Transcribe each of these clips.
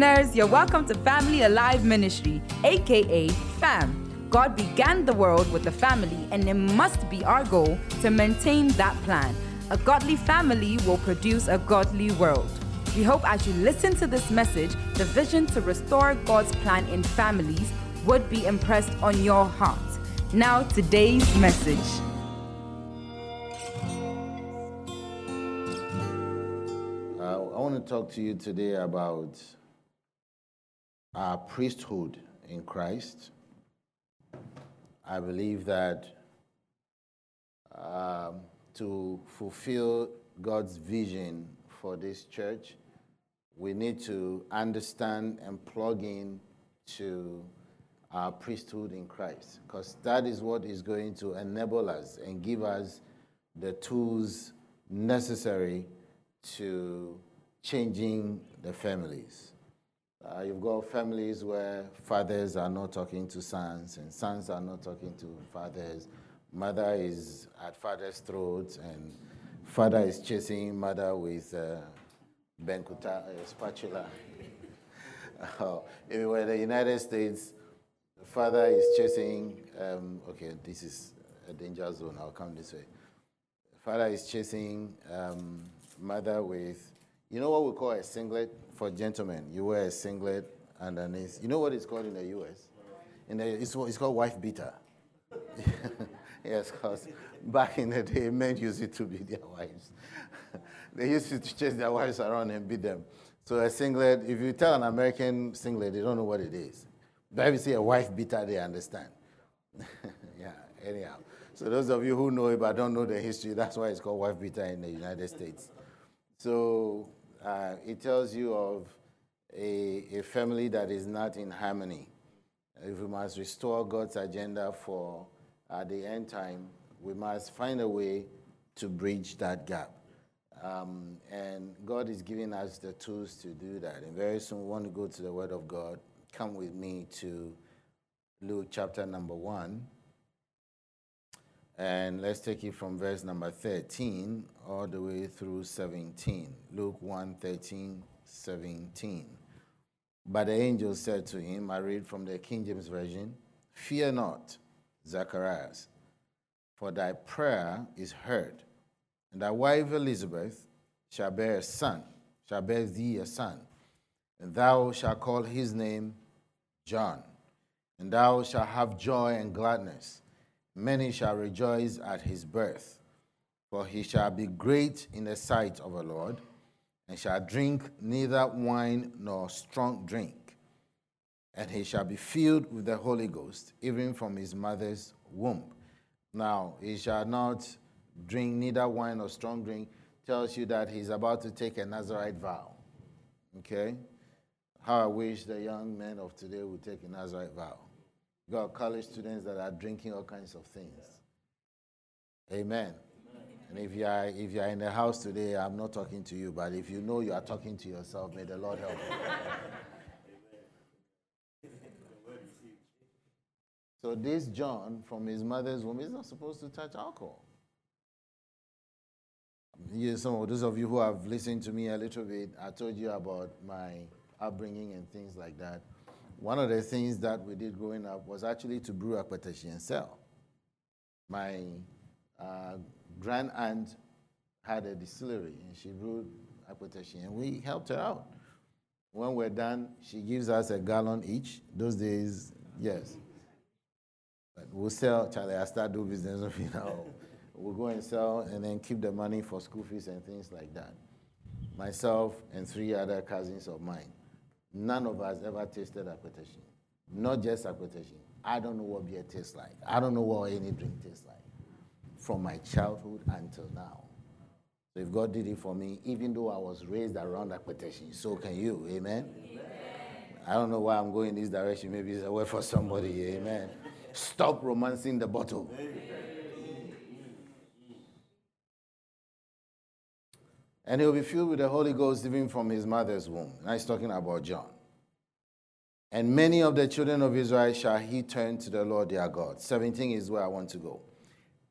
listeners, you're welcome to Family Alive Ministry, aka FAM. God began the world with the family, and it must be our goal to maintain that plan. A godly family will produce a godly world. We hope as you listen to this message, the vision to restore God's plan in families would be impressed on your heart. Now, today's message. I want to talk to you today about our priesthood in Christ. I believe that to fulfill God's vision for this church, we need to understand and plug in to our priesthood in Christ, because that is what is going to enable us and give us the tools necessary to changing the families. You've got families where fathers are not talking to sons, and sons are not talking to fathers. Mother is at father's throat, and father is chasing mother with Ben Kuta spatula. If it were the United States, father is chasing, okay, this is a danger zone, I'll come this way. Father is chasing mother with, you know what we call a singlet for gentlemen? You wear a singlet underneath. You know what it's called in the US? It's called wife beater. Yes, because back in the day, men used it to beat their wives. They used to chase their wives around and beat them. So a singlet, if you tell an American singlet, they don't know what it is. But if you see a wife beater, they understand. Yeah, anyhow. So those of you who know it but don't know the history, that's why it's called wife beater in the United States. So it tells you of a family that is not in harmony. If we must restore God's agenda for at the end time, we must find a way to bridge that gap. And God is giving us the tools to do that. And very soon we want to go to the Word of God. Come with me to Luke chapter number 1. And let's take it from verse number 13 all the way through 17. Luke 1, 13, 17. But the angel said to him, I read from the King James Version, fear not, Zacharias, for thy prayer is heard, and thy wife Elizabeth shall bear a son, shall bear thee a son, and thou shalt call his name John, and thou shalt have joy and gladness. Many shall rejoice at his birth, for he shall be great in the sight of the Lord, and shall drink neither wine nor strong drink. And he shall be filled with the Holy Ghost, even from his mother's womb. Now, he shall not drink neither wine nor strong drink. Tells you that he's about to take a Nazarite vow. Okay? How I wish the young men of today would take a Nazarite vow. You've got college students that are drinking all kinds of things. Yeah. Amen. Amen. And if you are in the house today, I'm not talking to you, but if you know you are talking to yourself, may the Lord help you. So this John from his mother's womb is not supposed to touch alcohol. Those of you who have listened to me a little bit, I told you about my upbringing and things like that. One of the things that we did growing up was actually to brew akpeteshie and sell. My grand aunt had a distillery, and she brewed akpeteshie, and we helped her out. When we're done, she gives us a gallon each. Those days, yes. But we'll sell, Charlie, I start doing business, you know. We'll go and sell and then keep the money for school fees and things like that. Myself and three other cousins of mine, none of us ever tasted akpeteshie. Not just akpeteshie. I don't know what beer tastes like. I don't know what any drink tastes like. From my childhood until now. So if God did it for me, even though I was raised around akpeteshie, so can you, amen? Amen? I don't know why I'm going this direction. Maybe it's a word for somebody, amen? Stop romancing the bottle. And he will be filled with the Holy Ghost even from his mother's womb. Now he's talking about John. And many of the children of Israel shall he turn to the Lord their God. 17 is where I want to go.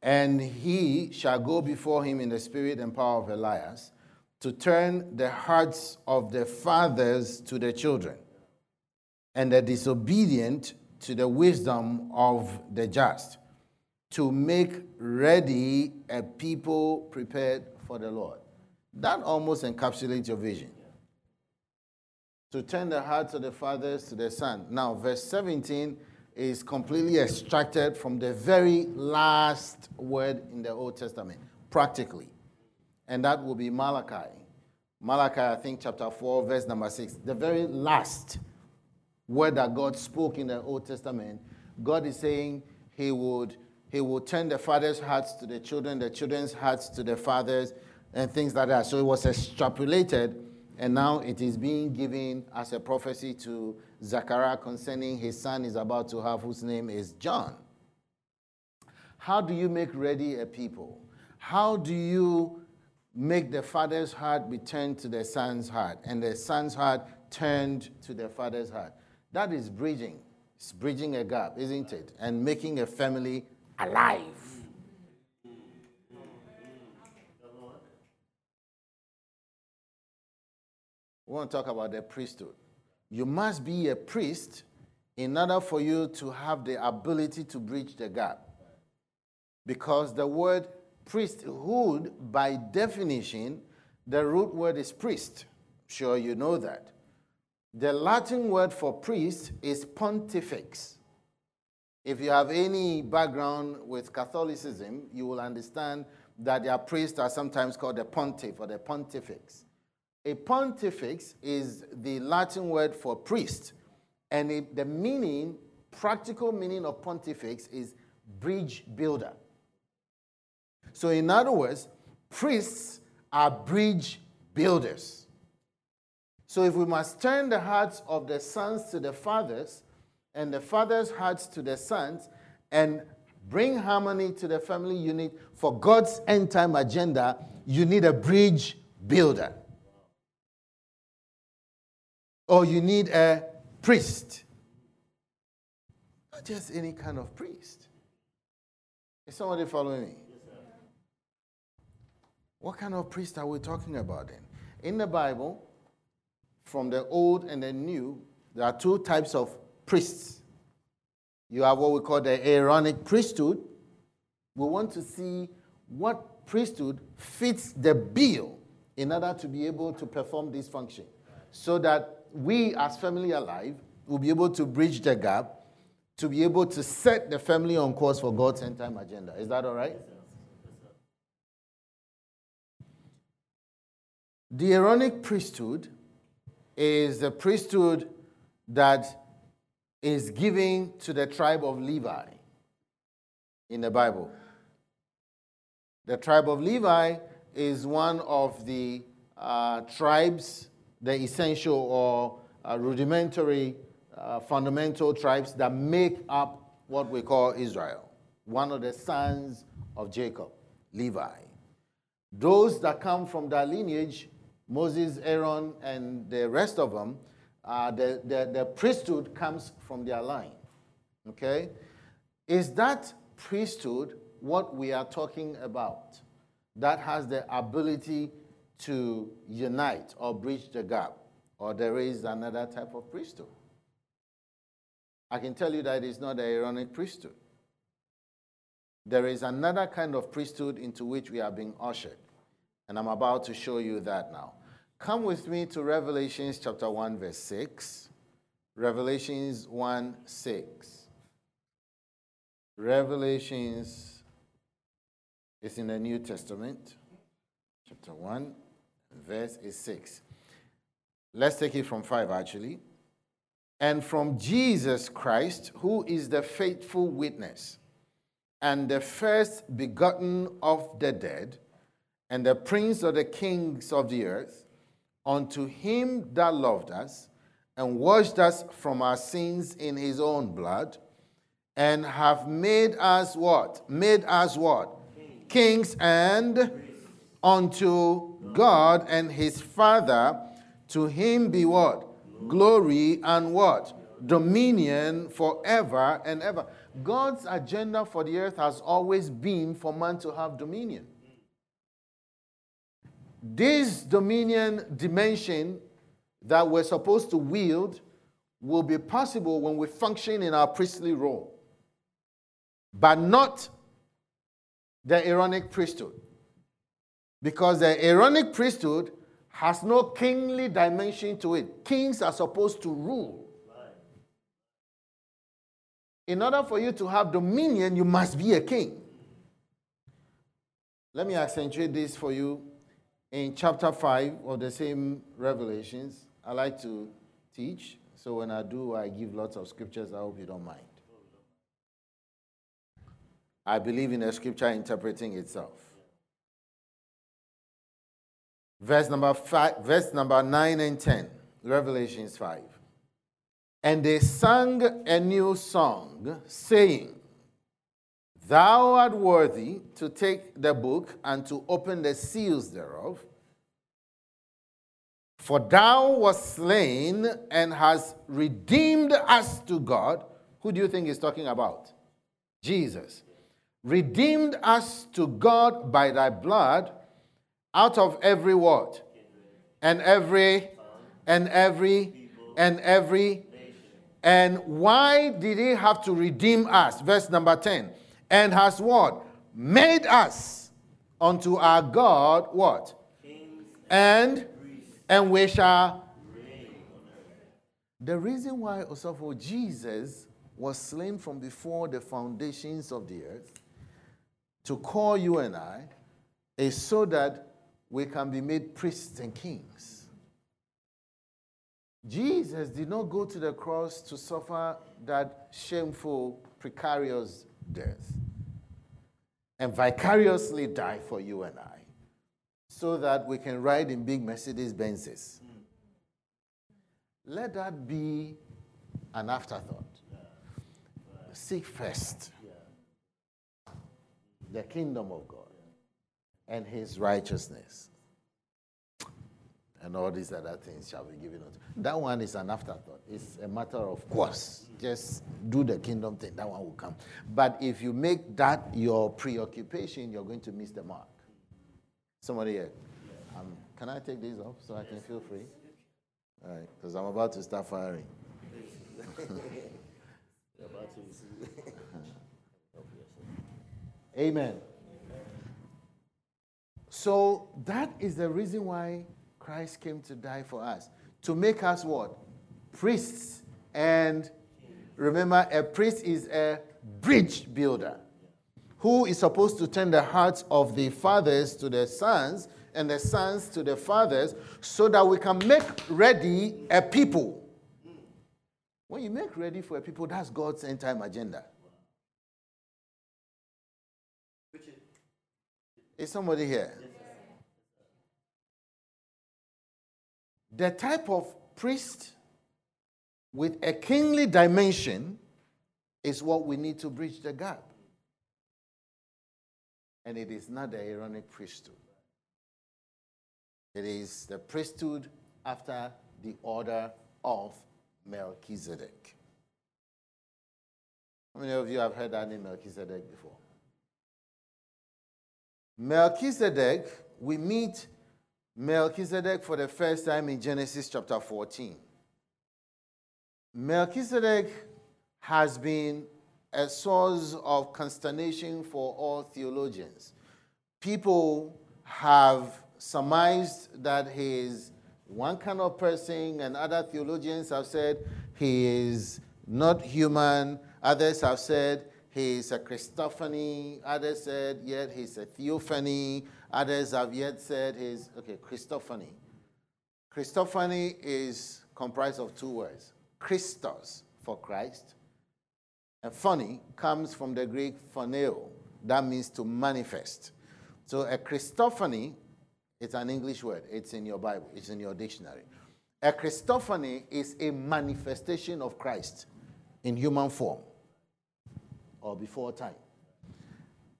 And he shall go before him in the spirit and power of Elias, to turn the hearts of the fathers to the children, and the disobedient to the wisdom of the just, to make ready a people prepared for the Lord. That almost encapsulates your vision. To turn the hearts of the fathers to the son. Now, verse 17 is completely extracted from the very last word in the Old Testament, practically. And that will be Malachi. Malachi, I think, chapter 4, verse number 6. The very last word that God spoke in the Old Testament, God is saying he will turn the fathers' hearts to the children, the children's hearts to the fathers, and things like that. So it was extrapolated, and now it is being given as a prophecy to Zechariah concerning his son he's about to have, whose name is John. How do you make ready a people? How do you make the father's heart be turned to the son's heart, and the son's heart turned to the father's heart? That is bridging. It's bridging a gap, isn't it? And making a family alive. We want to talk about the priesthood. You must be a priest in order for you to have the ability to bridge the gap. Because the word priesthood, by definition, the root word is priest. I'm sure you know that. The Latin word for priest is pontifex. If you have any background with Catholicism, you will understand that their priests are sometimes called the pontiff or the pontifex. A pontifex is the Latin word for priest, and the meaning, practical meaning of pontifex is bridge builder. So in other words, priests are bridge builders. So if we must turn the hearts of the sons to the fathers and the fathers' hearts to the sons and bring harmony to the family unit for God's end-time agenda, you need a bridge builder. Or you need a priest. Not just any kind of priest. Is somebody following me? What kind of priest are we talking about then? In the Bible, from the old and the new, there are two types of priests. You have what we call the Aaronic priesthood. We want to see what priesthood fits the bill in order to be able to perform this function, so that we as Family Alive will be able to bridge the gap, to be able to set the family on course for God's end-time agenda. Is that all right? The Aaronic priesthood is the priesthood that is given to the tribe of Levi in the Bible. The tribe of Levi is one of the tribes, the essential or rudimentary, fundamental tribes that make up what we call Israel. One of the sons of Jacob, Levi. Those that come from that lineage, Moses, Aaron, and the rest of them, the priesthood comes from their line. Okay? Is that priesthood what we are talking about? That has the ability to unite or bridge the gap? Or there is another type of priesthood? I can tell you that it's not the Aaronic priesthood. There is another kind of priesthood into which we are being ushered. And I'm about to show you that now. Come with me to Revelations chapter 1, verse 6. Revelations 1, 6. Revelations is in the New Testament. Chapter 1, verse 6. Let's take it from 5, actually. And from Jesus Christ, who is the faithful witness, and the first begotten of the dead, and the prince of the kings of the earth, unto him that loved us, and washed us from our sins in his own blood, and have made us what? Made us what? Kings and unto God and his Father, to him be what? Glory and what? Dominion forever and ever. God's agenda for the earth has always been for man to have dominion. This dominion dimension that we're supposed to wield will be possible when we function in our priestly role, but not the Aaronic priesthood, because the Aaronic priesthood has no kingly dimension to it. Kings are supposed to rule. Right. In order for you to have dominion, you must be a king. Let me accentuate this for you in chapter 5 of the same Revelations. I like to teach, so when I do, I give lots of scriptures. I hope you don't mind. I believe in a scripture interpreting itself. Verse number 9 and 10, Revelations 5. And they sang a new song, saying, Thou art worthy to take the book and to open the seals thereof, for thou wast slain and hast redeemed us to God. Who do you think he's talking about? Jesus. Redeemed us to God by thy blood, out of every what? And every. And why did he have to redeem us? Verse number 10. And has what? Made us unto our God what? Kings and we shall reign on earth. The reason why Osofo Jesus was slain from before the foundations of the earth to call you and I is so that we can be made priests and kings. Jesus did not go to the cross to suffer that shameful, precarious death and vicariously die for you and I so that we can ride in big Mercedes Benzes. Let that be an afterthought. Seek first the kingdom of God and his righteousness, and all these other things shall be given unto. That one is an afterthought. It's a matter of course. Just do the kingdom thing. That one will come. But if you make that your preoccupation, you're going to miss the mark. Somebody here. Can I take this off so I can feel free? All right, because I'm about to start firing. Amen. So that is the reason why Christ came to die for us. To make us what? Priests. And remember, a priest is a bridge builder who is supposed to turn the hearts of the fathers to the sons and the sons to the fathers so that we can make ready a people. When you make ready for a people, that's God's end-time agenda. Is somebody here? Yes. The type of priest with a kingly dimension is what we need to bridge the gap. And it is not the Aaronic priesthood. It is the priesthood after the order of Melchizedek. How many of you have heard that name Melchizedek before? Melchizedek, we meet Melchizedek for the first time in Genesis chapter 14. Melchizedek has been a source of consternation for all theologians. People have surmised that he is one kind of person, and other theologians have said he is not human. Others have said he is a Christophany. Others said, yet he's a Theophany. Others have yet said he's, Christophany. Christophany is comprised of two words. Christos, for Christ. And phany comes from the Greek phaneo. That means to manifest. So a Christophany, it's an English word. It's in your Bible. It's in your dictionary. A Christophany is a manifestation of Christ in human form, or before time.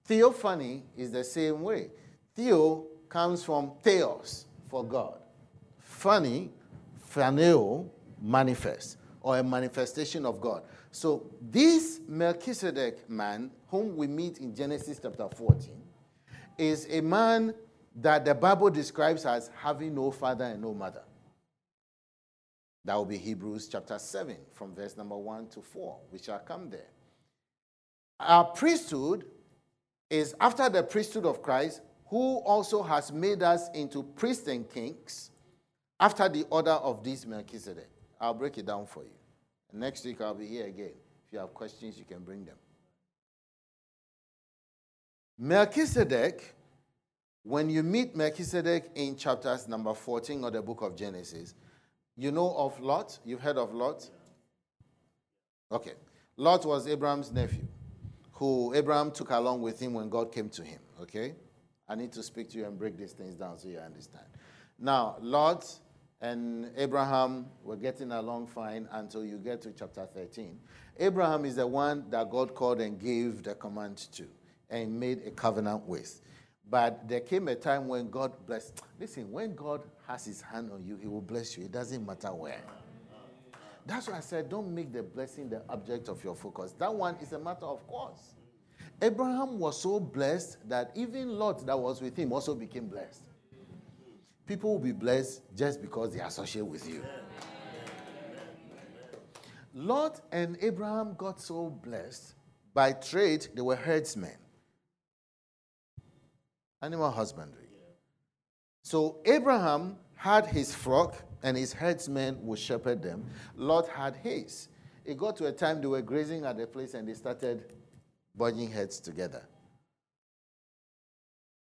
Theophany is the same way. Theo comes from theos, for God. Phany, phaneo, manifest, or a manifestation of God. So this Melchizedek man, whom we meet in Genesis chapter 14, is a man that the Bible describes as having no father and no mother. That will be Hebrews chapter 7 from verse number 1 to 4. We shall come there. Our priesthood is after the priesthood of Christ, who also has made us into priests and kings after the order of this Melchizedek. I'll break it down for you. Next week, I'll be here again. If you have questions, you can bring them. Melchizedek, when you meet Melchizedek in chapters number 14 of the book of Genesis, you know of Lot? You've heard of Lot? Okay. Lot was Abraham's nephew, who Abraham took along with him when God came to him. Okay? I need to speak to you and break these things down so you understand. Now, Lot and Abraham were getting along fine until you get to chapter 13. Abraham is the one that God called and gave the command to and made a covenant with. But there came a time when God blessed. Listen, when God has his hand on you, he will bless you. It doesn't matter where. That's why I said don't make the blessing the object of your focus. That one is a matter of course. Abraham was so blessed that even Lot that was with him also became blessed. People will be blessed just because they associate with you. Lot and Abraham got so blessed. By trade, they were herdsmen. Animal husbandry. So Abraham had his flock and his herdsmen would shepherd them. Lot had his. It got to a time they were grazing at a place and they started budging heads together.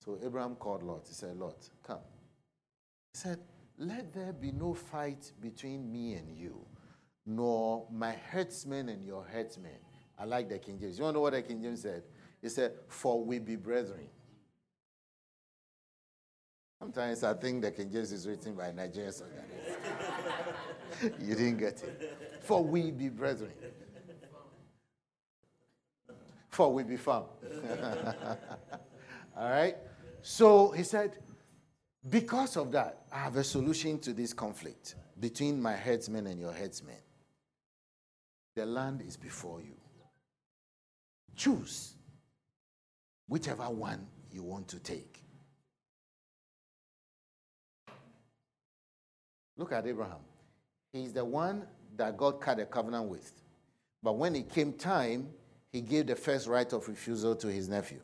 So Abraham called Lot. He said, Lot, come. He said, let there be no fight between me and you, nor my herdsmen and your herdsmen. I like the King James. You want to know what the King James said? He said, for we be brethren. Sometimes I think the King James is written by Nigerian organization. You didn't get it. For we be brethren. For we be found. All right? So he said, because of that, I have a solution to this conflict between my herdsmen and your herdsmen. The land is before you. Choose whichever one you want to take. Look at Abraham. He's the one that God cut a covenant with. But when it came time, he gave the first right of refusal to his nephew.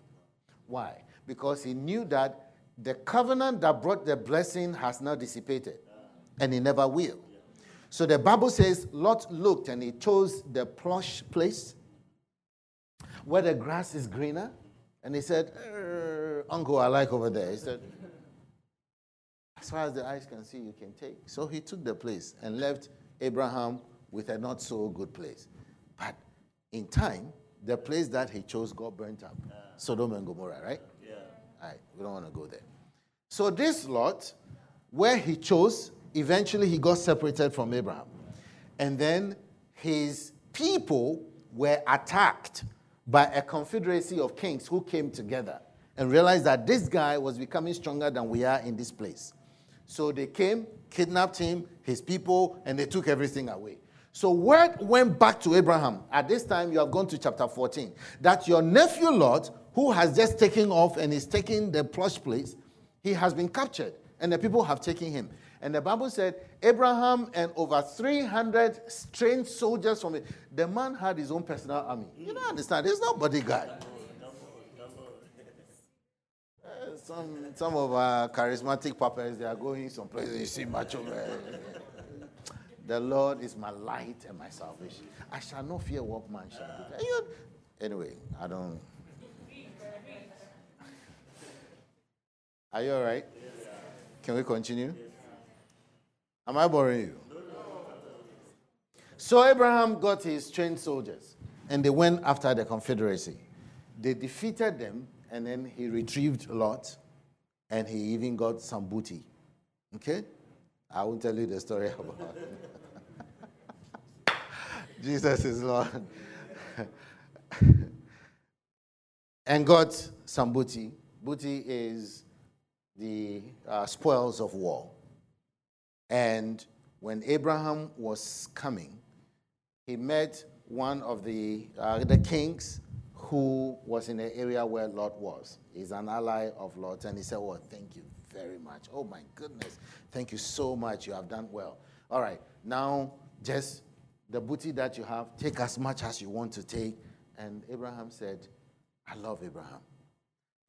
Why? Because he knew that the covenant that brought the blessing has now dissipated, and it never will. So the Bible says, Lot looked and he chose the plush place where the grass is greener, and he said, Uncle, I like over there. He said, as far as the eyes can see, you can take. So he took the place and left Abraham with a not so good place. But in time, the place that he chose got burnt up. Sodom and Gomorrah, right? All right, we don't want to go there. So this Lot, where he chose, eventually he got separated from Abraham. And then his people were attacked by a confederacy of kings who came together and realized that this guy was becoming stronger than we are in this place. So they came, kidnapped him, his people, and they took everything away. So word went back to Abraham. At this time, you have gone to chapter 14, that your nephew Lot, who has just taken off and is taking the plush place, he has been captured, and the people have taken him. And the Bible said, Abraham and over 300 trained soldiers from it. The man had his own personal army. You don't understand. There's no bodyguard. Some of our charismatic papas, they are going someplace. You see, macho man. The Lord is my light and my salvation. I shall not fear what man shall do. Anyway, I don't... Are you all right? Yes. Can we continue? Yes. Am I boring you? No. So Abraham got his trained soldiers, and they went after the Confederacy. They defeated them, and then he retrieved Lot, and he even got some booty. Okay? I won't tell you the story about it. Jesus is Lord. And got some booty. Booty is the spoils of war. And when Abraham was coming, he met one of the kings who was in the area where Lot was. He's an ally of Lot. And he said, well, thank you very much. Oh, my goodness. Thank you so much. You have done well. All right. Now, just the booty that you have, take as much as you want to take. And Abraham said, I love Abraham.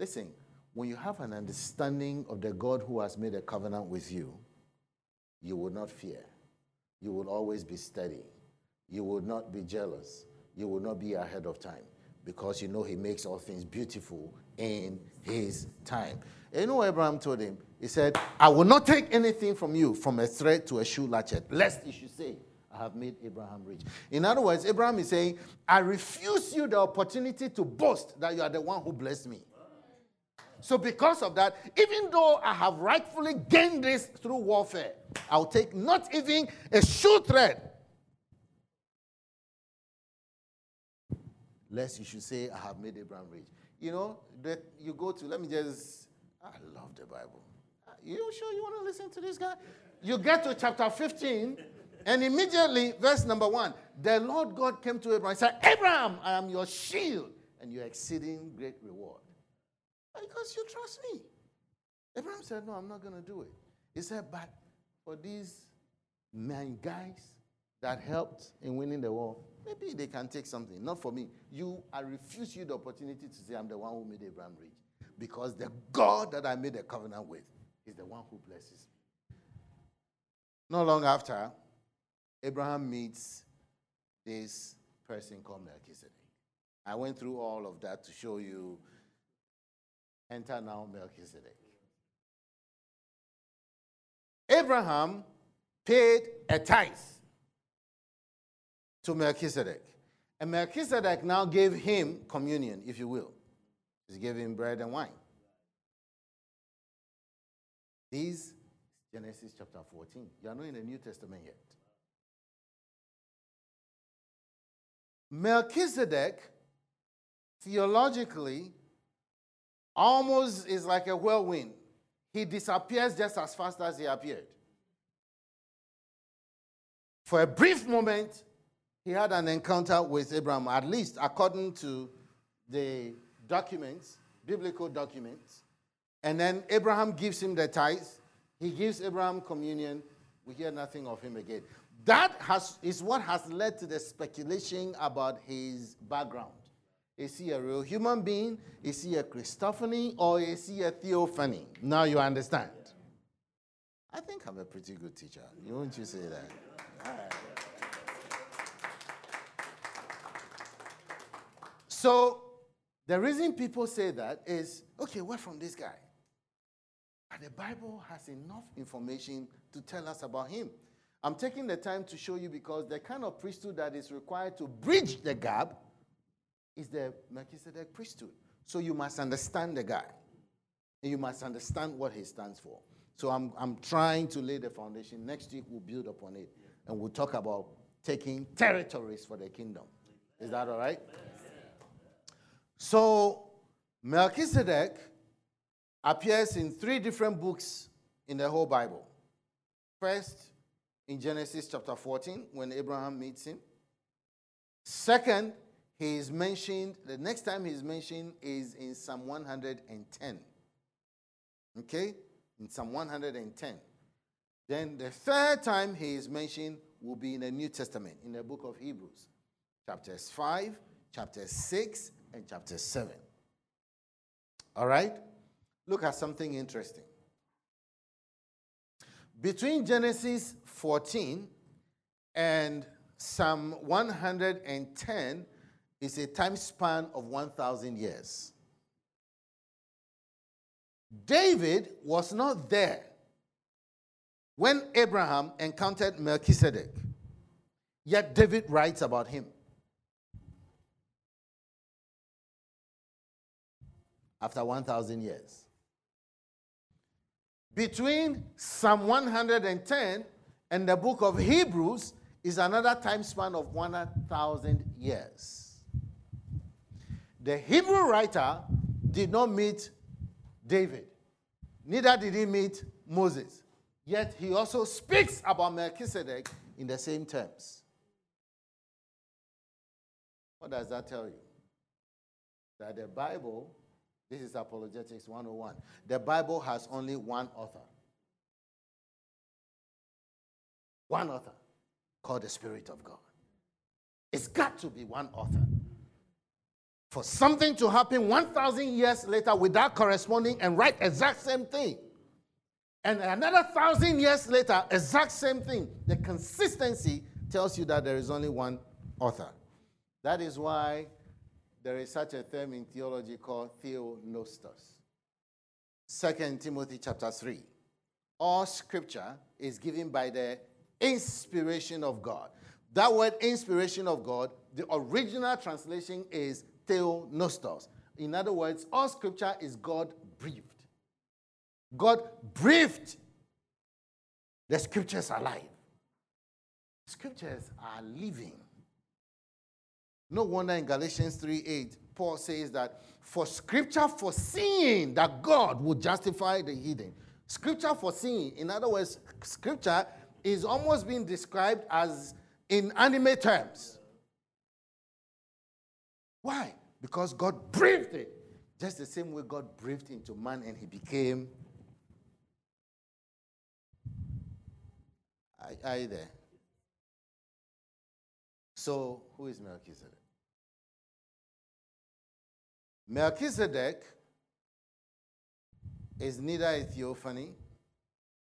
Listen, when you have an understanding of the God who has made a covenant with you, you will not fear. You will always be steady. You will not be jealous. You will not be ahead of time, because you know he makes all things beautiful in his time. And you know what Abraham told him? He said, I will not take anything from you, from a thread to a shoe latchet, lest you should say, I have made Abraham rich. In other words, Abraham is saying, I refuse you the opportunity to boast that you are the one who blessed me. So because of that, even though I have rightfully gained this through warfare, I'll take not even a shoe thread, lest you should say, I have made Abraham rich. You know, that you go to, let me just, I love the Bible. You sure you want to listen to this guy? You get to chapter 15, and immediately, verse number 1, the Lord God came to Abraham and said, Abraham, I am your shield, and your exceeding great reward. Because you trust me. Abraham said, no, I'm not going to do it. He said, but for these men guys that helped in winning the war, maybe they can take something. Not for me. I refuse you the opportunity to say I'm the one who made Abraham rich. Because the God that I made a covenant with is the one who blesses me. Not long after, Abraham meets this person called Melchizedek. I went through all of that to show you. Enter now Melchizedek. Abraham paid a tithe to Melchizedek. And Melchizedek now gave him communion, if you will. He gave him bread and wine. This Genesis chapter 14. You are not in the New Testament yet. Melchizedek, theologically, almost is like a whirlwind. He disappears just as fast as he appeared. For a brief moment, he had an encounter with Abraham, at least according to the documents, biblical documents. And then Abraham gives him the tithe. He gives Abraham communion. We hear nothing of him again. That is what has led to the speculation about his background. Is he a real human being? Is he a Christophany? Or is he a Theophany? Now you understand. I think I'm a pretty good teacher. Won't you say that? Right. So the reason people say that is, okay, we're from this guy. And the Bible has enough information to tell us about him. I'm taking the time to show you because the kind of priesthood that is required to bridge the gap is the Melchizedek priesthood. So you must understand the guy. And you must understand what he stands for. So I'm trying to lay the foundation. Next week we'll build upon it. And we'll talk about taking territories for the kingdom. Is that all right? So Melchizedek appears in 3 different books in the whole Bible. First, in Genesis chapter 14, when Abraham meets him. Second, he is mentioned, the next time he is mentioned is in Psalm 110. Okay? In Psalm 110. Then the third time he is mentioned will be in the New Testament, in the book of Hebrews. Chapters 5, chapter 6, and chapter 7. All right? Look at something interesting. Between Genesis 14 and Psalm 110, it's a time span of 1,000 years. David was not there when Abraham encountered Melchizedek. Yet David writes about him. After 1,000 years. Between Psalm 110 and the book of Hebrews is another time span of 1,000 years. The Hebrew writer did not meet David. Neither did he meet Moses. Yet he also speaks about Melchizedek in the same terms. What does that tell you? that the Bible, this is Apologetics 101, the Bible has only one author. One author called the Spirit of God. It's got to be one author. For something to happen 1,000 years later without corresponding and write exact same thing. And another 1,000 years later, exact same thing. The consistency tells you that there is only one author. That is why there is such a term in theology called theonostos. 2 Timothy chapter 3. All scripture is given by the inspiration of God. That word inspiration of God, the original translation is theonostos. In other words, all scripture is God breathed. God breathed the scriptures alive. Scriptures are living. No wonder in Galatians 3:8, Paul says that for scripture foreseeing that God would justify the heathen. Scripture foreseeing, in other words, scripture is almost being described as in animate terms. Why? Because God breathed it. Just the same way God breathed into man and he became. Are you there? So, who is Melchizedek? Melchizedek is neither a theophany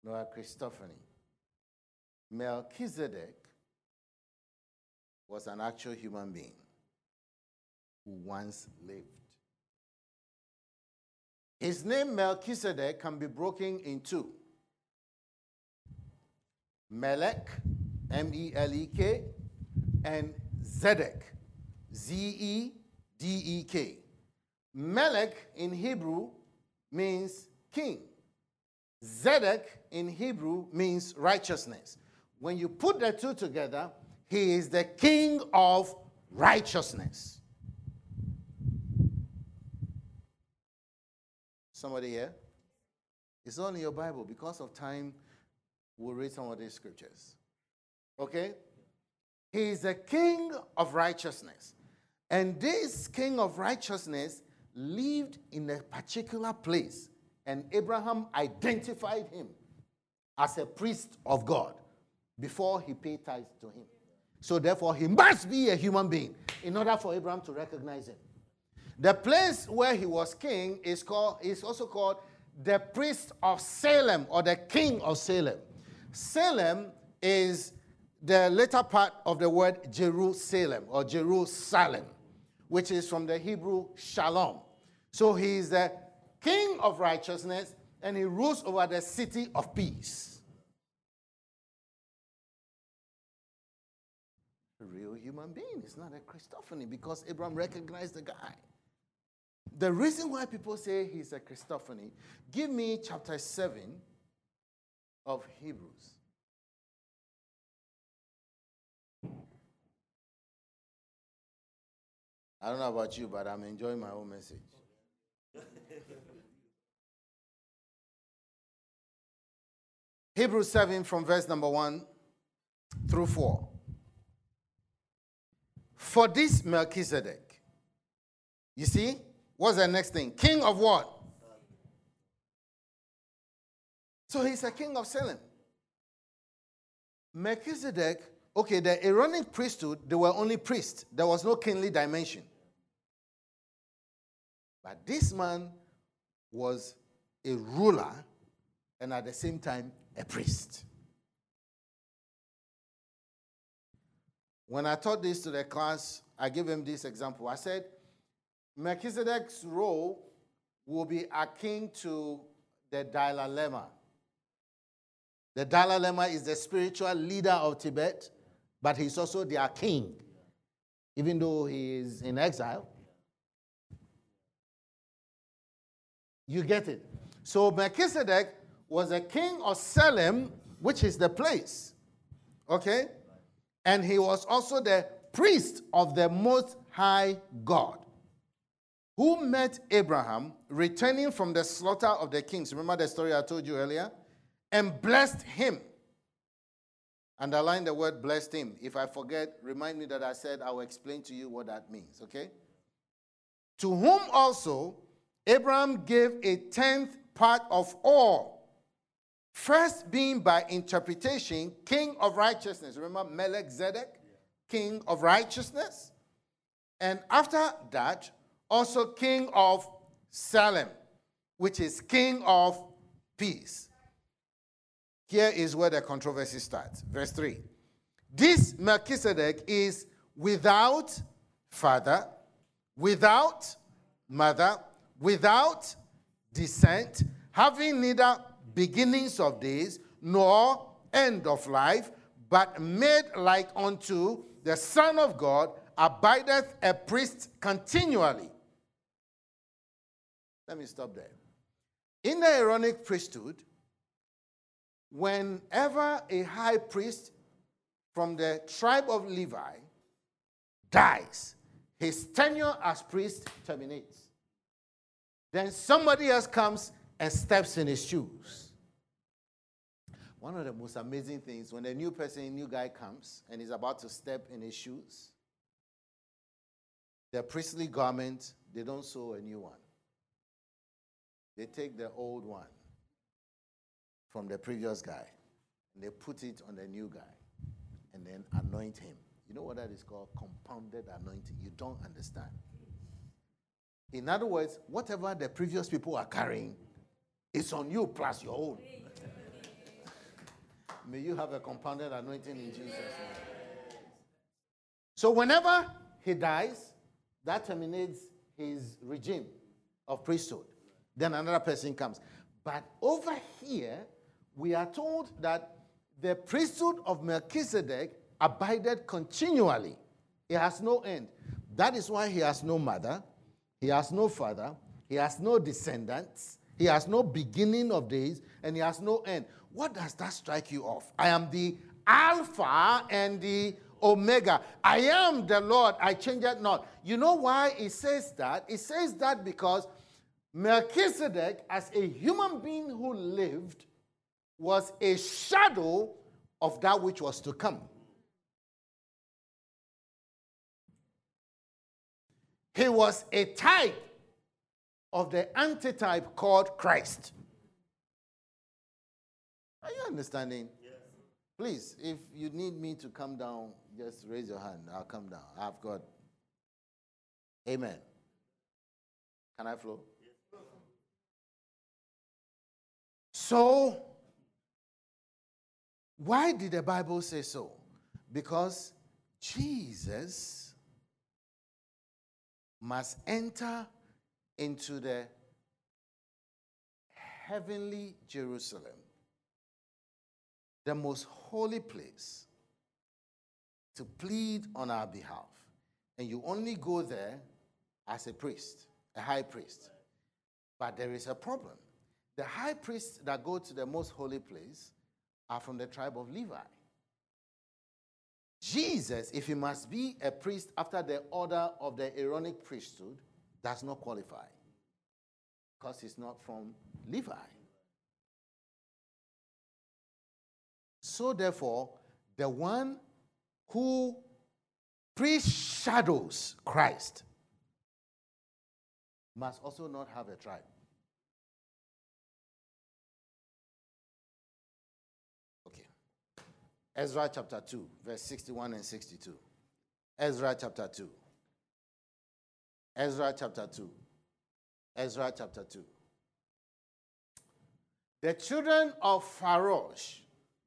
nor a Christophany. Melchizedek was an actual human being who once lived. His name Melchizedek can be broken in two. Melech, M-E-L-E-K, and Zedek, Z-E-D-E-K. Melech in Hebrew means king. Zedek in Hebrew means righteousness. When you put the two together, he is the king of righteousness. Somebody here? It's only your Bible. Because of time, we'll read some of these scriptures. Okay? He is the king of righteousness. And this king of righteousness lived in a particular place. And Abraham identified him as a priest of God before he paid tithes to him. So therefore, he must be a human being in order for Abraham to recognize him. The place where he was king is also called the priest of Salem or the king of Salem. Salem is the later part of the word Jerusalem or Jerusalem, which is from the Hebrew shalom. So he is the king of righteousness, and he rules over the city of peace. A real human being. It's not a Christophany because Abraham recognized the guy. The reason why people say he's a Christophany, give me chapter 7 of Hebrews. I don't know about you, but I'm enjoying my own message. Hebrews 7 from verse number 1 through 4. For this Melchizedek, you see, what's the next thing? King of what? So he's a king of Salem. Melchizedek, okay, the Aaronic priesthood, they were only priests. There was no kingly dimension. But this man was a ruler and at the same time a priest. When I taught this to the class, I gave him this example. I said, Melchizedek's role will be akin to the Dalai Lama. The Dalai Lama is the spiritual leader of Tibet, but he's also their king, even though he is in exile. You get it? So Melchizedek was a king of Salem, which is the place. Okay? And he was also the priest of the Most High God, who met Abraham returning from the slaughter of the kings. Remember the story I told you earlier? And blessed him. Underline the word blessed him. If I forget, remind me that I said I will explain to you what that means. Okay? to whom also Abraham gave a tenth part of all, first being by interpretation king of righteousness. Remember Melchizedek, king of righteousness? And after that, also king of Salem, which is king of peace. Here is where the controversy starts. Verse 3. This Melchizedek is without father, without mother, without descent, having neither beginnings of days nor end of life, but made like unto the Son of God, abideth a priest continually. Let me stop there. In the Aaronic priesthood, whenever a high priest from the tribe of Levi dies, his tenure as priest terminates. Then somebody else comes and steps in his shoes. One of the most amazing things, when a new person, a new guy comes and is about to step in his shoes, the priestly garment, they don't sew a new one. They take the old one from the previous guy, and they put it on the new guy, and then anoint him. You know what that is called? Compounded anointing. You don't understand. In other words, whatever the previous people are carrying, it's on you plus your own. May you have a compounded anointing in Jesus' name. So whenever he dies, that terminates his regime of priesthood. Then another person comes. But over here, we are told that the priesthood of Melchizedek abided continually. It has no end. That is why he has no mother, he has no father, he has no descendants, he has no beginning of days, and he has no end. What does that strike you off? I am the Alpha and the Omega. I am the Lord. I change it not. You know why it says that? It says that because Melchizedek, as a human being who lived, was a shadow of that which was to come. He was a type of the antitype called Christ. Are you understanding? Yes. Please, if you need me to come down, just raise your hand. I'll come down. I've got. Amen. Can I flow? So, why did the Bible say so? Because Jesus must enter into the heavenly Jerusalem, the most holy place, to plead on our behalf. And you only go there as a priest, a high priest. But there is a problem. The high priests that go to the most holy place are from the tribe of Levi. Jesus, if he must be a priest after the order of the Aaronic priesthood, does not qualify because he's not from Levi. So therefore, the one who pre-shadows Christ must also not have a tribe. Ezra chapter 2, verse 61 and 62. Ezra chapter 2. Ezra chapter 2. Ezra chapter 2. The children of Farosh,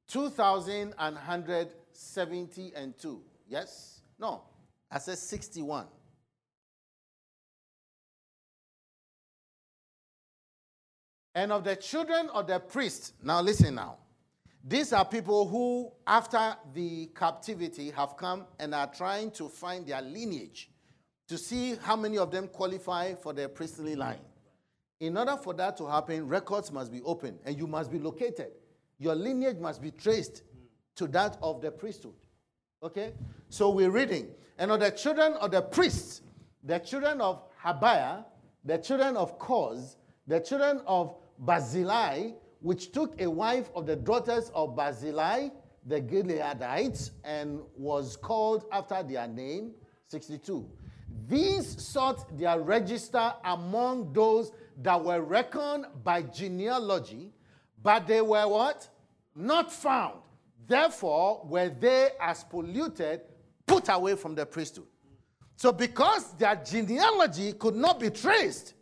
2,172. Yes? No. I said 61. And of the children of the priests. Now listen now. These are people who, after the captivity, have come and are trying to find their lineage to see how many of them qualify for their priestly line. In order for that to happen, records must be opened and you must be located. Your lineage must be traced to that of the priesthood. Okay? So we're reading. And of the children of the priests, the children of Habiah, the children of Koz, the children of Barzillai, which took a wife of the daughters of Barzillai, the Gileadites, and was called after their name, 62. These sought their register among those that were reckoned by genealogy, but they were what? Not found. Therefore, were they as polluted, put away from the priesthood. So because their genealogy could not be traced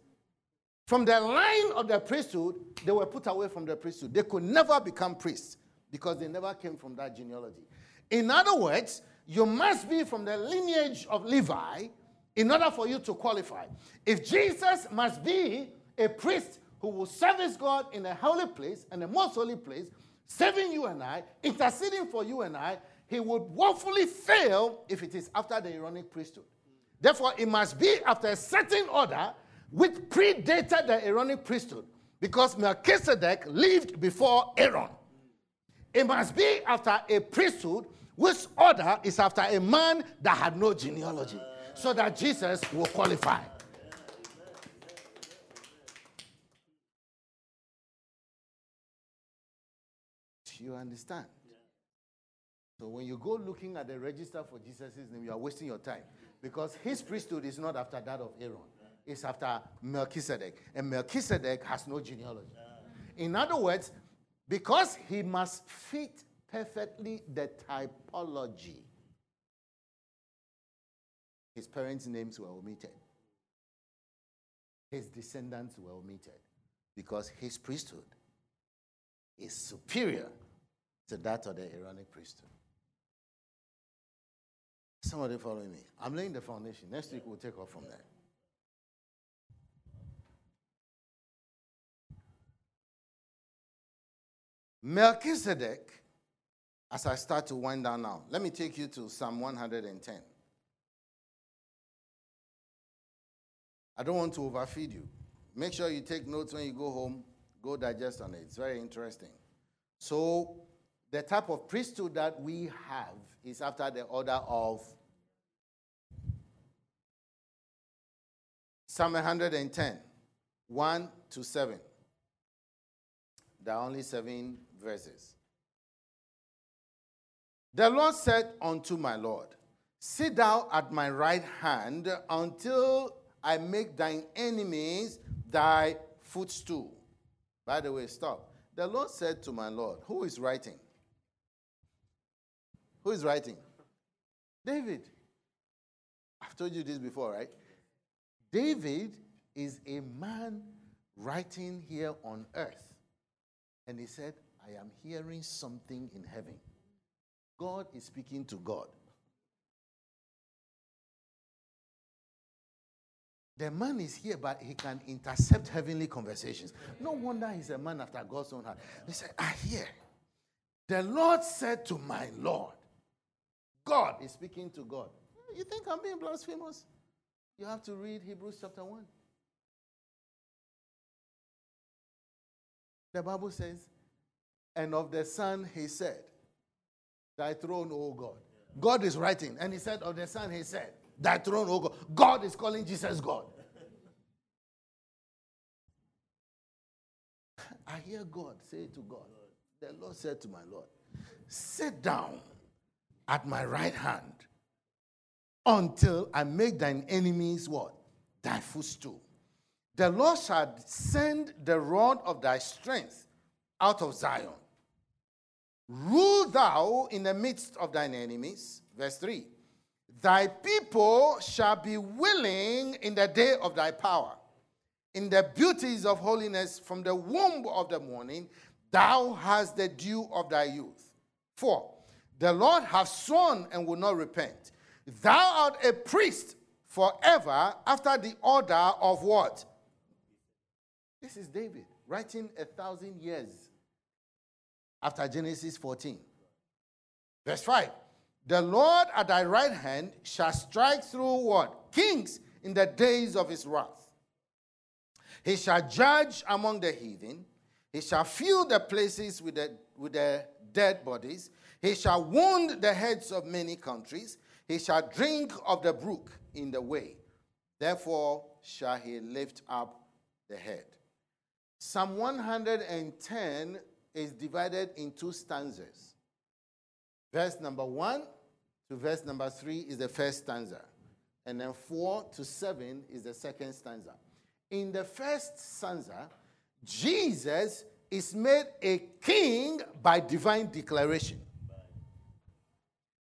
from the line of the priesthood, they were put away from the priesthood. They could never become priests because they never came from that genealogy. In other words, you must be from the lineage of Levi in order for you to qualify. If Jesus must be a priest who will service God in a holy place and a most holy place, saving you and I, interceding for you and I, he would woefully fail if it is after the Aaronic priesthood. Therefore, it must be after a certain order which predated the Aaronic priesthood, because Melchizedek lived before Aaron. It must be after a priesthood which order is after a man that had no genealogy, so that Jesus will qualify. You understand? So when you go looking at the register for Jesus' name, you are wasting your time, because his priesthood is not after that of Aaron. It's after Melchizedek, and Melchizedek has no genealogy. In other words, because he must fit perfectly the typology, his parents' names were omitted. His descendants were omitted because his priesthood is superior to that of the Aaronic priesthood. Somebody following me? I'm laying the foundation. Next week we'll take off from there. Melchizedek, as I start to wind down now, let me take you to Psalm 110. I don't want to overfeed you. Make sure you take notes when you go home. Go digest on it. It's very interesting. So the type of priesthood that we have is after the order of Psalm 110, 1 to 7. There are only 7 verses. The Lord said unto my Lord, sit thou at my right hand until I make thine enemies thy footstool. By the way, stop. The Lord said to my Lord, who is writing? Who is writing? David. I've told you this before, right? David is a man writing here on earth. And he said, I am hearing something in heaven. God is speaking to God. The man is here, but he can intercept heavenly conversations. No wonder he's a man after God's own heart. He said, I hear. The Lord said to my Lord. God is speaking to God. You think I'm being blasphemous? You have to read Hebrews chapter 1. The Bible says, and of the Son he said, thy throne, O God. God is writing. And he said, of the Son he said, thy throne, O God. God is calling Jesus God. I hear God say to God, the Lord said to my Lord, sit down at my right hand until I make thine enemies what? Thy footstool. The Lord shall send the rod of thy strength out of Zion. Rule thou in the midst of thine enemies. Verse 3. Thy people shall be willing in the day of thy power. In the beauties of holiness from the womb of the morning, thou hast the dew of thy youth. 4. The Lord hath sworn and will not repent. Thou art a priest forever after the order of what? This is David writing 1,000 years after Genesis 14. Verse 5. The Lord at thy right hand shall strike through what? Kings in the days of his wrath. He shall judge among the heathen. He shall fill the places with the dead bodies. He shall wound the heads of many countries. He shall drink of the brook in the way. Therefore shall he lift up the head. Psalm 110 is divided in 2 stanzas. Verse number 1 to verse number 3 is the first stanza. and then 4 to 7 is the second stanza. In the first stanza, Jesus is made a king by divine declaration.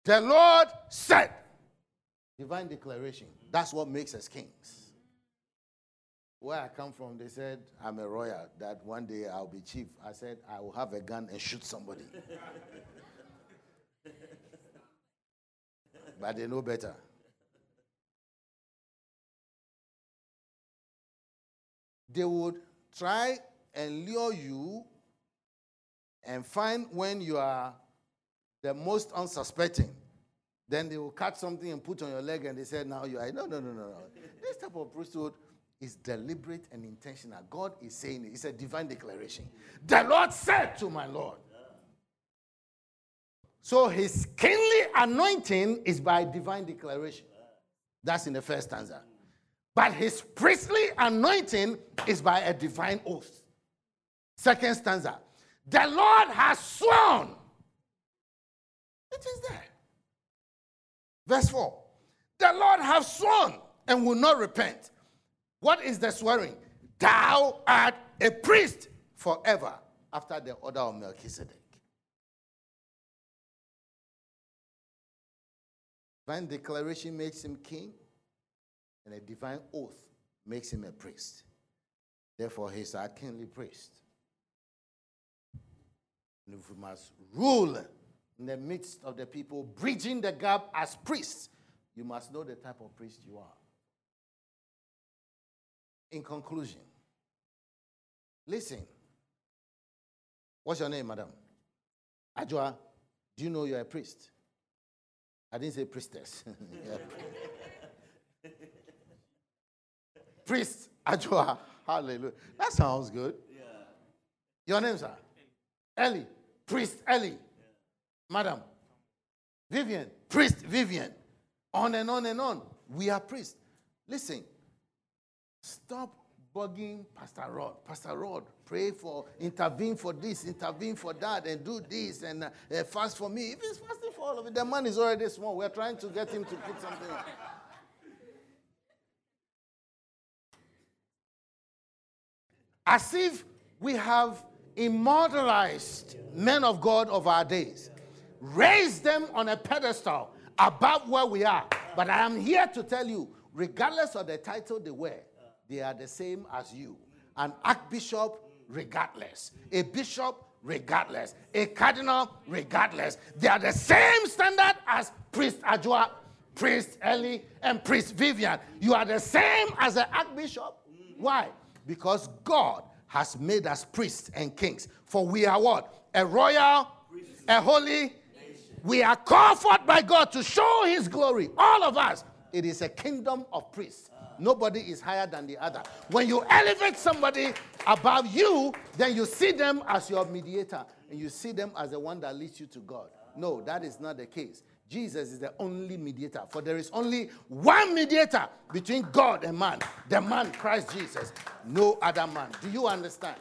The Lord said, divine declaration. That's what makes us kings. Where I come from, they said, I'm a royal, that one day I'll be chief. I said, I will have a gun and shoot somebody. But they know better. They would try and lure you and find when you are the most unsuspecting. Then they will cut something and put on your leg and they said, now you are. No, no, no, no, no. This type of priesthood is deliberate and intentional. God is saying it. It's a divine declaration. The Lord said to my Lord. So his kingly anointing is by divine declaration. That's in the first stanza. But his priestly anointing is by a divine oath. Second stanza. The Lord has sworn. It is there. Verse 4. The Lord has sworn and will not repent. What is the swearing? Thou art a priest forever after the order of Melchizedek. Divine declaration makes him king, and a divine oath makes him a priest. Therefore, he's our kingly priest. And if we must rule in the midst of the people, bridging the gap as priests, you must know the type of priest you are. In conclusion, listen. What's your name, madam? Ajua, do you know you're a priest? I didn't say priestess. Priest Ajua. Hallelujah. That sounds good. Yeah. Your name, sir? Ellie. Priest Ellie. Yeah. Madam. Vivian. Priest Vivian. On and on and on. We are priests. Listen. Stop bugging Pastor Rod. Pastor Rod, pray for, intervene for this, intervene for that, and do this, and fast for me. If he's fasting for all of it, the man is already small. We're trying to get him to put something up. As if we have immortalized men of God of our days, raised them on a pedestal above where we are. But I am here to tell you, regardless of the title they wear, they are the same as you. An archbishop, regardless. A bishop, regardless. A cardinal, regardless. They are the same standard as Priest Ajua, Priest Ellie, and Priest Vivian. You are the same as an archbishop. Why? Because God has made us priests and kings. For we are what? A royal, a holy nation. We are called forth by God to show his glory. All of us. It is a kingdom of priests. Nobody is higher than the other. When you elevate somebody above you, then you see them as your mediator. And you see them as the one that leads you to God. No, that is not the case. Jesus is the only mediator. For there is only one mediator between God and man. The man, Christ Jesus. No other man. Do you understand?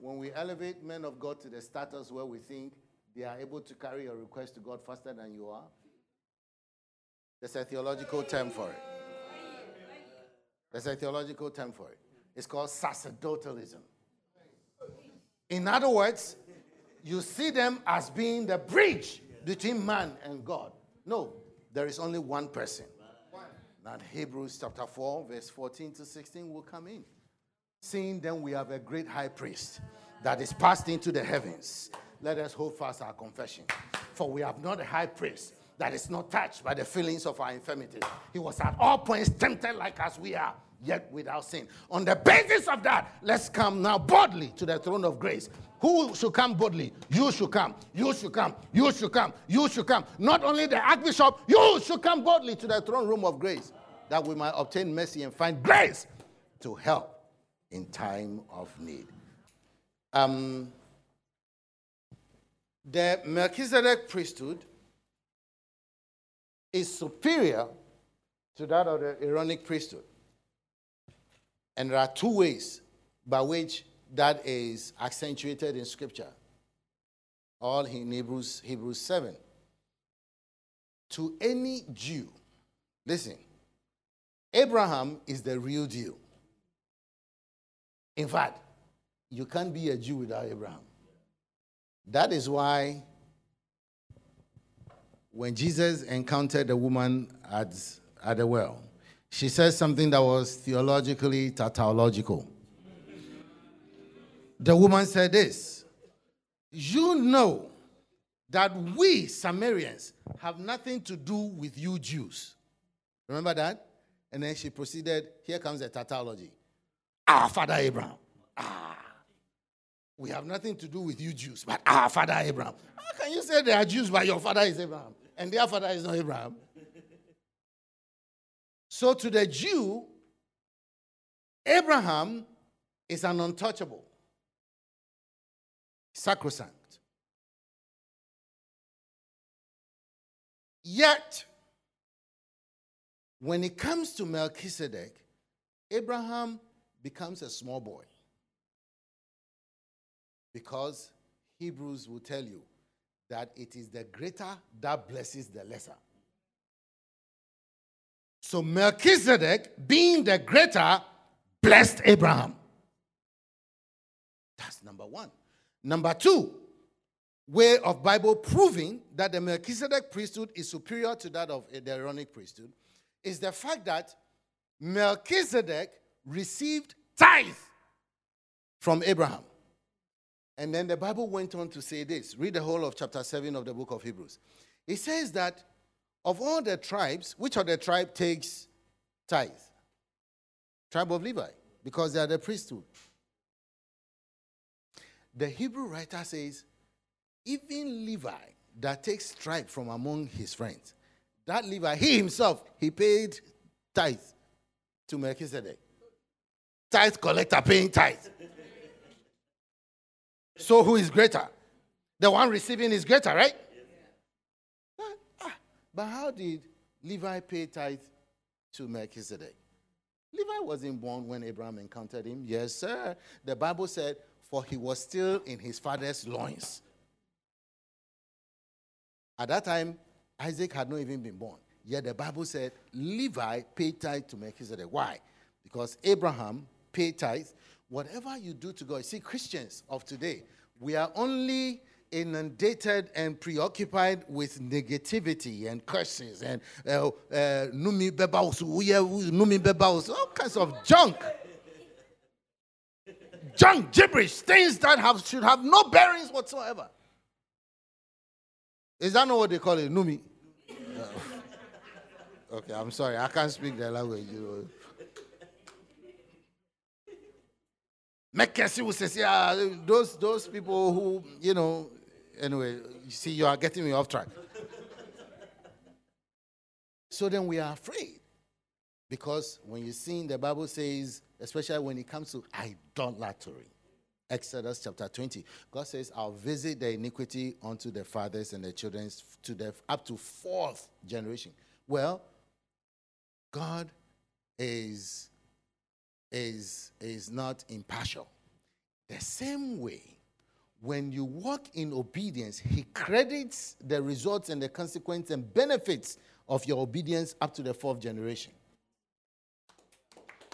When we elevate men of God to the status where we think they are able to carry your request to God faster than you are, there's a theological term for it. There's a theological term for it. It's called sacerdotalism. In other words, you see them as being the bridge between man and God. No, there is only one person. Now Hebrews chapter 4, verse 14 to 16 will come in. Seeing then we have a great high priest that is passed into the heavens. Let us hold fast our confession. For we have not a high priest that is not touched by the feelings of our infirmities. He was at all points tempted like as we are, yet without sin. On the basis of that, let's come now boldly to the throne of grace. Who should come boldly? You should come. You should come. You should come. You should come. Not only the archbishop, you should come boldly to the throne room of grace, that we might obtain mercy and find grace to help in time of need. The Melchizedek priesthood is superior to that of the Aaronic priesthood. And there are two ways by which that is accentuated in Scripture. All in Hebrews 7. To any Jew, listen, Abraham is the real Jew. In fact, you can't be a Jew without Abraham. That is why when Jesus encountered the woman at the well, she said something that was theologically tautological. The woman said this, "You know that we Samaritans have nothing to do with you Jews." Remember that? And then she proceeded, here comes the tautology. Our father Abraham. We have nothing to do with you Jews, but our father Abraham. How can you say they are Jews, but your father is Abraham, and their father is not Abraham? So to the Jew, Abraham is an untouchable, sacrosanct. Yet, when it comes to Melchizedek, Abraham becomes a small boy. Because Hebrews will tell you that it is the greater that blesses the lesser. So Melchizedek, being the greater, blessed Abraham. That's number one. Number two, way of Bible proving that the Melchizedek priesthood is superior to that of the Aaronic priesthood is the fact that Melchizedek received tithe from Abraham. And then the Bible went on to say this. Read the whole of chapter 7 of the book of Hebrews. It says that of all the tribes, which of the tribe takes tithe? Tribe of Levi, because they are the priesthood. The Hebrew writer says, even Levi that takes tithe from among his friends, that Levi, he himself, he paid tithe to Melchizedek. Tithe collector paying tithe. So who is greater? The one receiving is greater, right? Yeah. But how did Levi pay tithe to Melchizedek? Levi wasn't born when Abraham encountered him. Yes, sir. The Bible said, for he was still in his father's loins. At that time, Isaac had not even been born. Yet the Bible said, Levi paid tithe to Melchizedek. Why? Because Abraham paid tithe. Whatever you do to God, see, Christians of today, we are only inundated and preoccupied with negativity and curses and all kinds of junk. Junk, gibberish, things that should have no bearings whatsoever. Is that not what they call it? Numi? Okay, I'm sorry. I can't speak their language. You know. Those people who, you know, anyway, you see, you are getting me off track. So then we are afraid. Because when you sin, the Bible says, especially when it comes to idolatry, Exodus chapter 20, God says, I'll visit the iniquity unto the fathers and the children up to fourth generation. Well, God is not impartial. The same way, when you walk in obedience, he credits the results and the consequences and benefits of your obedience up to the fourth generation.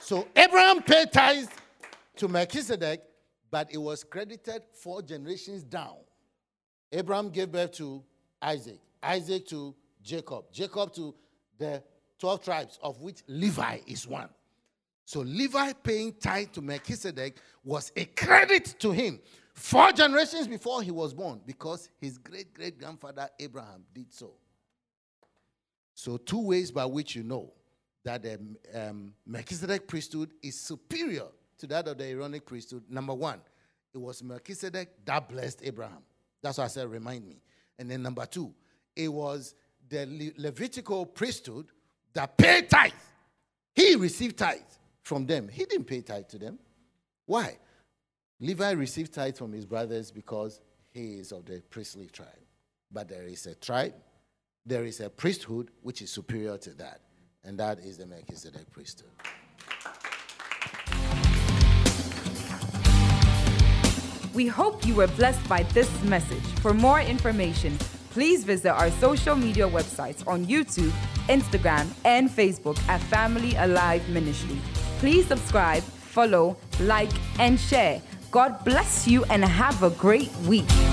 So Abraham paid tithes to Melchizedek, but it was credited 4 generations down. Abraham gave birth to Isaac, Isaac to Jacob, Jacob to the 12 tribes, of which Levi is one. So Levi paying tithe to Melchizedek was a credit to him 4 generations before he was born, because his great-great-grandfather Abraham did so. So 2 ways by which you know that the Melchizedek priesthood is superior to that of the Aaronic priesthood. Number one, it was Melchizedek that blessed Abraham. That's why I said, remind me. And then number two, it was the Levitical priesthood that paid tithe. He received tithe from them. He didn't pay tithe to them. Why? Levi received tithe from his brothers because he is of the priestly tribe. But there is a tribe, there is a priesthood which is superior to that. And that is the Melchizedek priesthood. We hope you were blessed by this message. For more information, please visit our social media websites on YouTube, Instagram, and Facebook at Family Alive Ministry. Please subscribe, follow, like, and share. God bless you and have a great week.